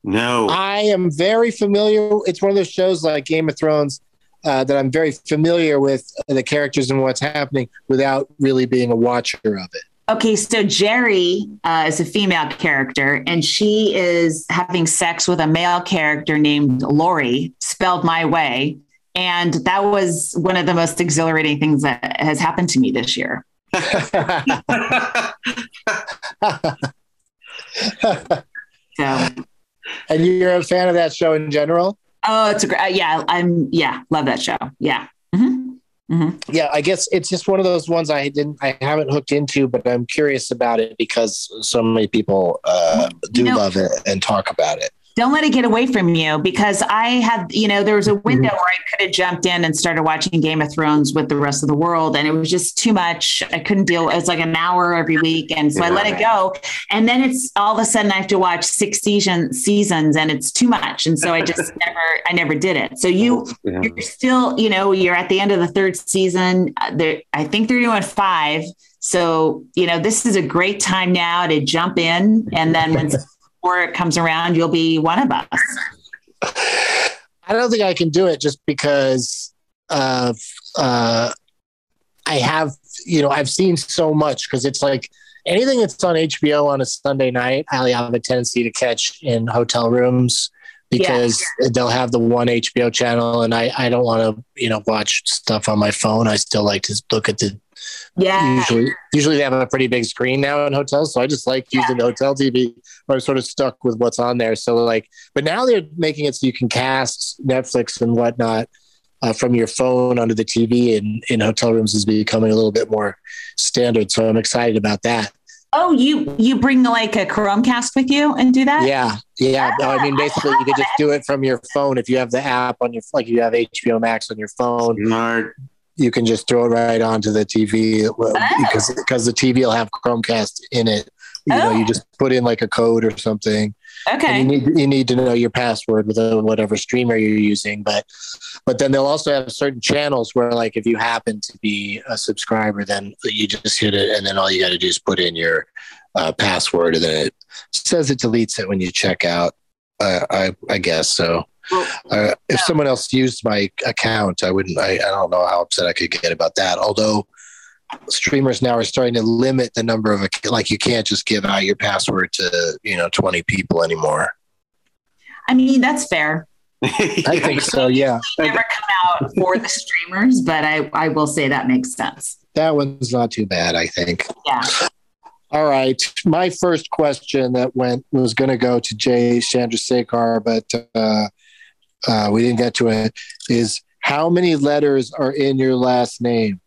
No. I am very familiar. It's one of those shows like Game of Thrones Uh, that I'm very familiar with the characters and what's happening without really being a watcher of it. Okay, so Jerry uh, is a female character, and she is having sex with a male character named Laurie, spelled my way. And that was one of the most exhilarating things that has happened to me this year. So. And you're a fan of that show in general? Oh, it's a great. Uh, yeah, I'm. Yeah, love that show. Yeah. Mm-hmm. Mm-hmm. Yeah, I guess it's just one of those ones I didn't, I haven't hooked into, but I'm curious about it because so many people uh, do you know, love it and talk about it. Don't let it get away from you, because I had, you know, there was a window where I could have jumped in and started watching Game of Thrones with the rest of the world, and it was just too much. I couldn't deal. It's like an hour every week, and so yeah. I let it go. And then it's all of a sudden I have to watch six season, seasons, and it's too much. And so I just never, I never did it. So you, yeah. you're still, you know, you're at the end of the third season. There, I think they're doing five. So you know, this is a great time now to jump in, and then when. Before it comes around, you'll be one of us. I don't think I can do it just because of, uh, I have, you know, I've seen so much, because it's like anything that's on H B O on a Sunday night, I have a tendency to catch in hotel rooms because yeah. they'll have the one H B O channel, and I, I don't want to, you know, watch stuff on my phone. I still like to look at the Yeah. Usually, usually they have a pretty big screen now in hotels, so I just like using yeah. hotel T V. But I'm sort of stuck with what's on there. So like, but now they're making it so you can cast Netflix and whatnot uh, from your phone onto the T V, and in hotel rooms is becoming a little bit more standard. So I'm excited about that. Oh, you you bring like a Chromecast with you and do that? Yeah, yeah. Ah, no, I mean, basically, I you can just do it from your phone if you have the app on your, like, you have H B O Max on your phone. Smart. You can just throw it right onto the T V oh. because because the T V will have Chromecast in it. You oh. know, you just put in like a code or something. Okay. And you need you need to know your password with whatever streamer you're using, but but then they'll also have certain channels where, like, if you happen to be a subscriber, then you just hit it, and then all you got to do is put in your uh, password, and then it says it deletes it when you check out. Uh, I I guess so. Uh, if someone else used my account, I wouldn't, I, I don't know how upset I could get about that. Although streamers now are starting to limit the number of, like, you can't just give out your password to, you know, twenty people anymore. I mean, that's fair. I think so. Yeah. Never come out for the streamers, but I, I will say that makes sense. That one's not too bad, I think. Yeah. All right. My first question that went, was going to go to Jay Chandrasekhar, but, uh, Uh, we didn't get to it, is how many letters are in your last name?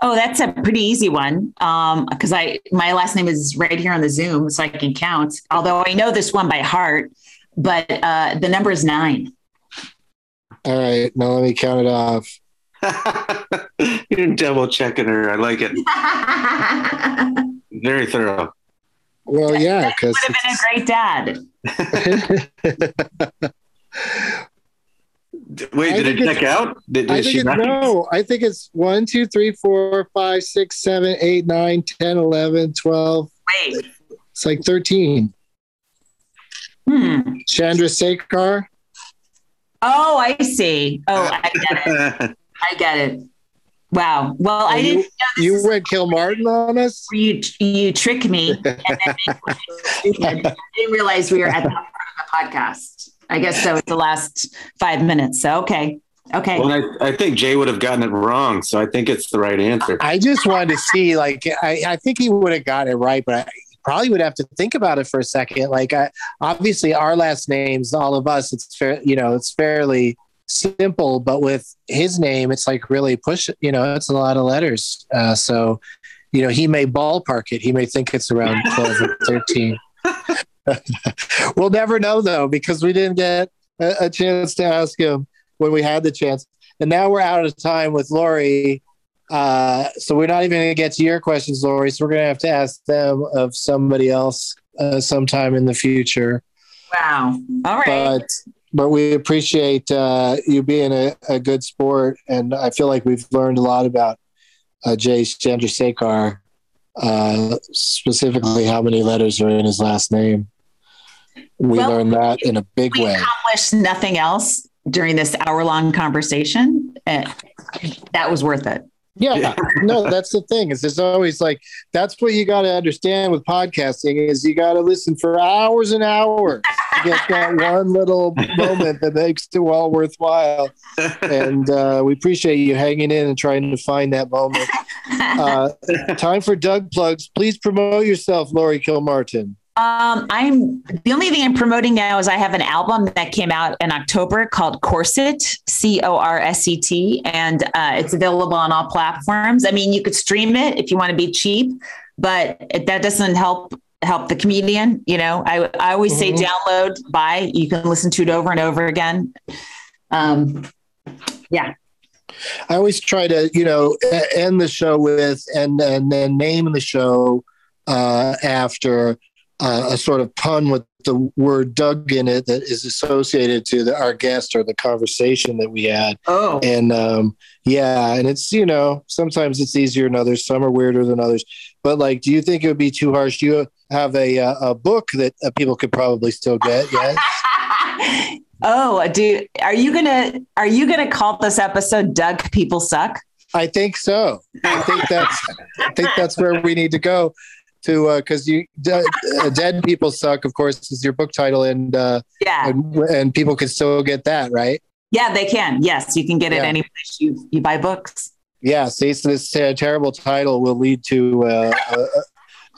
Oh, that's a pretty easy one. Um, cause I, my last name is right here on the Zoom, so I can count. Although I know this one by heart, but uh, the number is nine. All right. Now let me count it off. You're double checking her. I like it. Very thorough. Well, yeah. That would have been a great dad. Wait, did it check out? Did, did she not? No, I think it's one, two, three, four, five, six, seven, eight, nine, ten, eleven, twelve. Wait. It's like thirteen. Hmm. Chandrasekhar. Oh, I see. Oh, I get it. I get it. Wow. Well, and I didn't. You, know you went Kilmartin on us. You you tricked me. And then I didn't realize we were at the part of the podcast. I guess so. It's the last five minutes. So okay, okay. Well, I, I think Jay would have gotten it wrong. So I think it's the right answer. I just wanted to see. Like I, I think he would have got it right, but I probably would have to think about it for a second. Like I, obviously, our last names, all of us. It's fair. You know, it's fairly simple, but with his name, it's like really push, you know, it's a lot of letters. Uh, so, you know, he may ballpark it. He may think it's around twelve or thirteen. We'll never know though, because we didn't get a, a chance to ask him when we had the chance. And now we're out of time with Laurie. Uh, so we're not even going to get to your questions, Laurie. So we're going to have to ask them of somebody else uh, sometime in the future. Wow. All right. But, But we appreciate uh, you being a, a good sport, and I feel like we've learned a lot about uh, Jay Chandrasekhar, uh, specifically how many letters are in his last name. We well, learned that in a big we way. We accomplished nothing else during this hour-long conversation. That was worth it. Yeah, no, that's the thing, is there's always like, that's what you got to understand with podcasting, is you got to listen for hours and hours to get that one little moment that makes it all worthwhile. And uh, we appreciate you hanging in and trying to find that moment. Uh, time for Doug plugs. Please promote yourself, Laurie Kilmartin. Um, I'm the only thing I'm promoting now is I have an album that came out in October called Corset, C O R S E T, and uh, it's available on all platforms. I mean, you could stream it if you want to be cheap, but it, that doesn't help help the comedian. You know, I I always mm-hmm. say download, buy. You can listen to it over and over again. Um, yeah. I always try to, you know, end the show with and and then name the show uh, after. Uh, a sort of pun with the word Doug in it that is associated to the, our guest or the conversation that we had. Oh. And um, yeah, and it's, you know, sometimes it's easier than others. Some are weirder than others. But like, do you think it would be too harsh? Do you have a uh, a book that uh, people could probably still get? Yes. Oh, dude, are you gonna are you gonna call this episode Doug People Suck? I think so. I think that's I think that's where we need to go. To because uh, you de- uh, Dead People Suck, of course, is your book title, and uh, yeah, and, and people can still get that, right? Yeah, they can. Yes, you can get yeah. it any place you, you buy books. Yeah, see, so this uh, terrible title will lead to uh,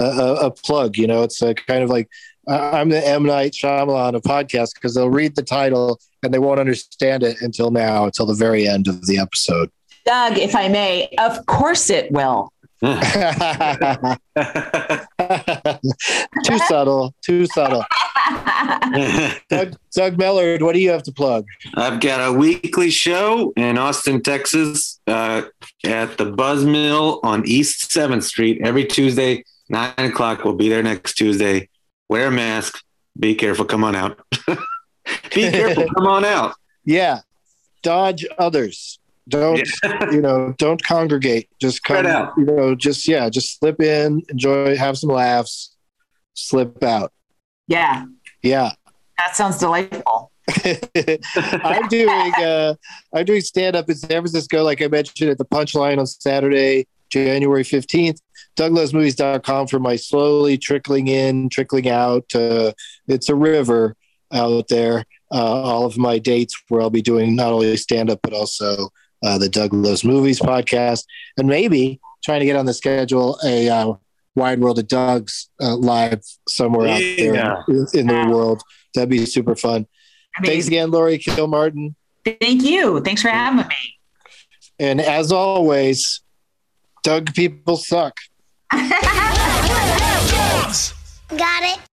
a, a, a plug. You know, it's a kind of like uh, I'm the M. Night Shyamalan of podcasts, because they'll read the title and they won't understand it until now, until the very end of the episode. Doug, if I may, of course it will. too subtle too subtle Doug, Doug Mellard, what do you have to plug? I've got a weekly show in Austin, Texas uh, at the Buzz Mill on East seventh Street every Tuesday, nine o'clock. We'll be there next Tuesday. Wear a mask, be careful, come on out. Be careful, come on out. Yeah, dodge others. Don't, yeah. you know, don't congregate. Just come out. You know, just, yeah, just slip in, enjoy, have some laughs, slip out. Yeah. Yeah. That sounds delightful. I'm doing, uh, I'm doing stand-up in San Francisco, like I mentioned, at the Punchline on Saturday, January fifteenth. Doug Loves Movies dot com for my slowly trickling in, trickling out. Uh, it's a river out there. Uh, all of my dates where I'll be doing not only stand-up, but also Uh, the Doug Loves Movies podcast, and maybe trying to get on the schedule a uh, Wide World of Doug's uh, live somewhere yeah. out there in, in the world. That'd be super fun. Amazing. Thanks again, Laurie Kilmartin. Thank you. Thanks for having me. And as always, Doug People Suck. Got it.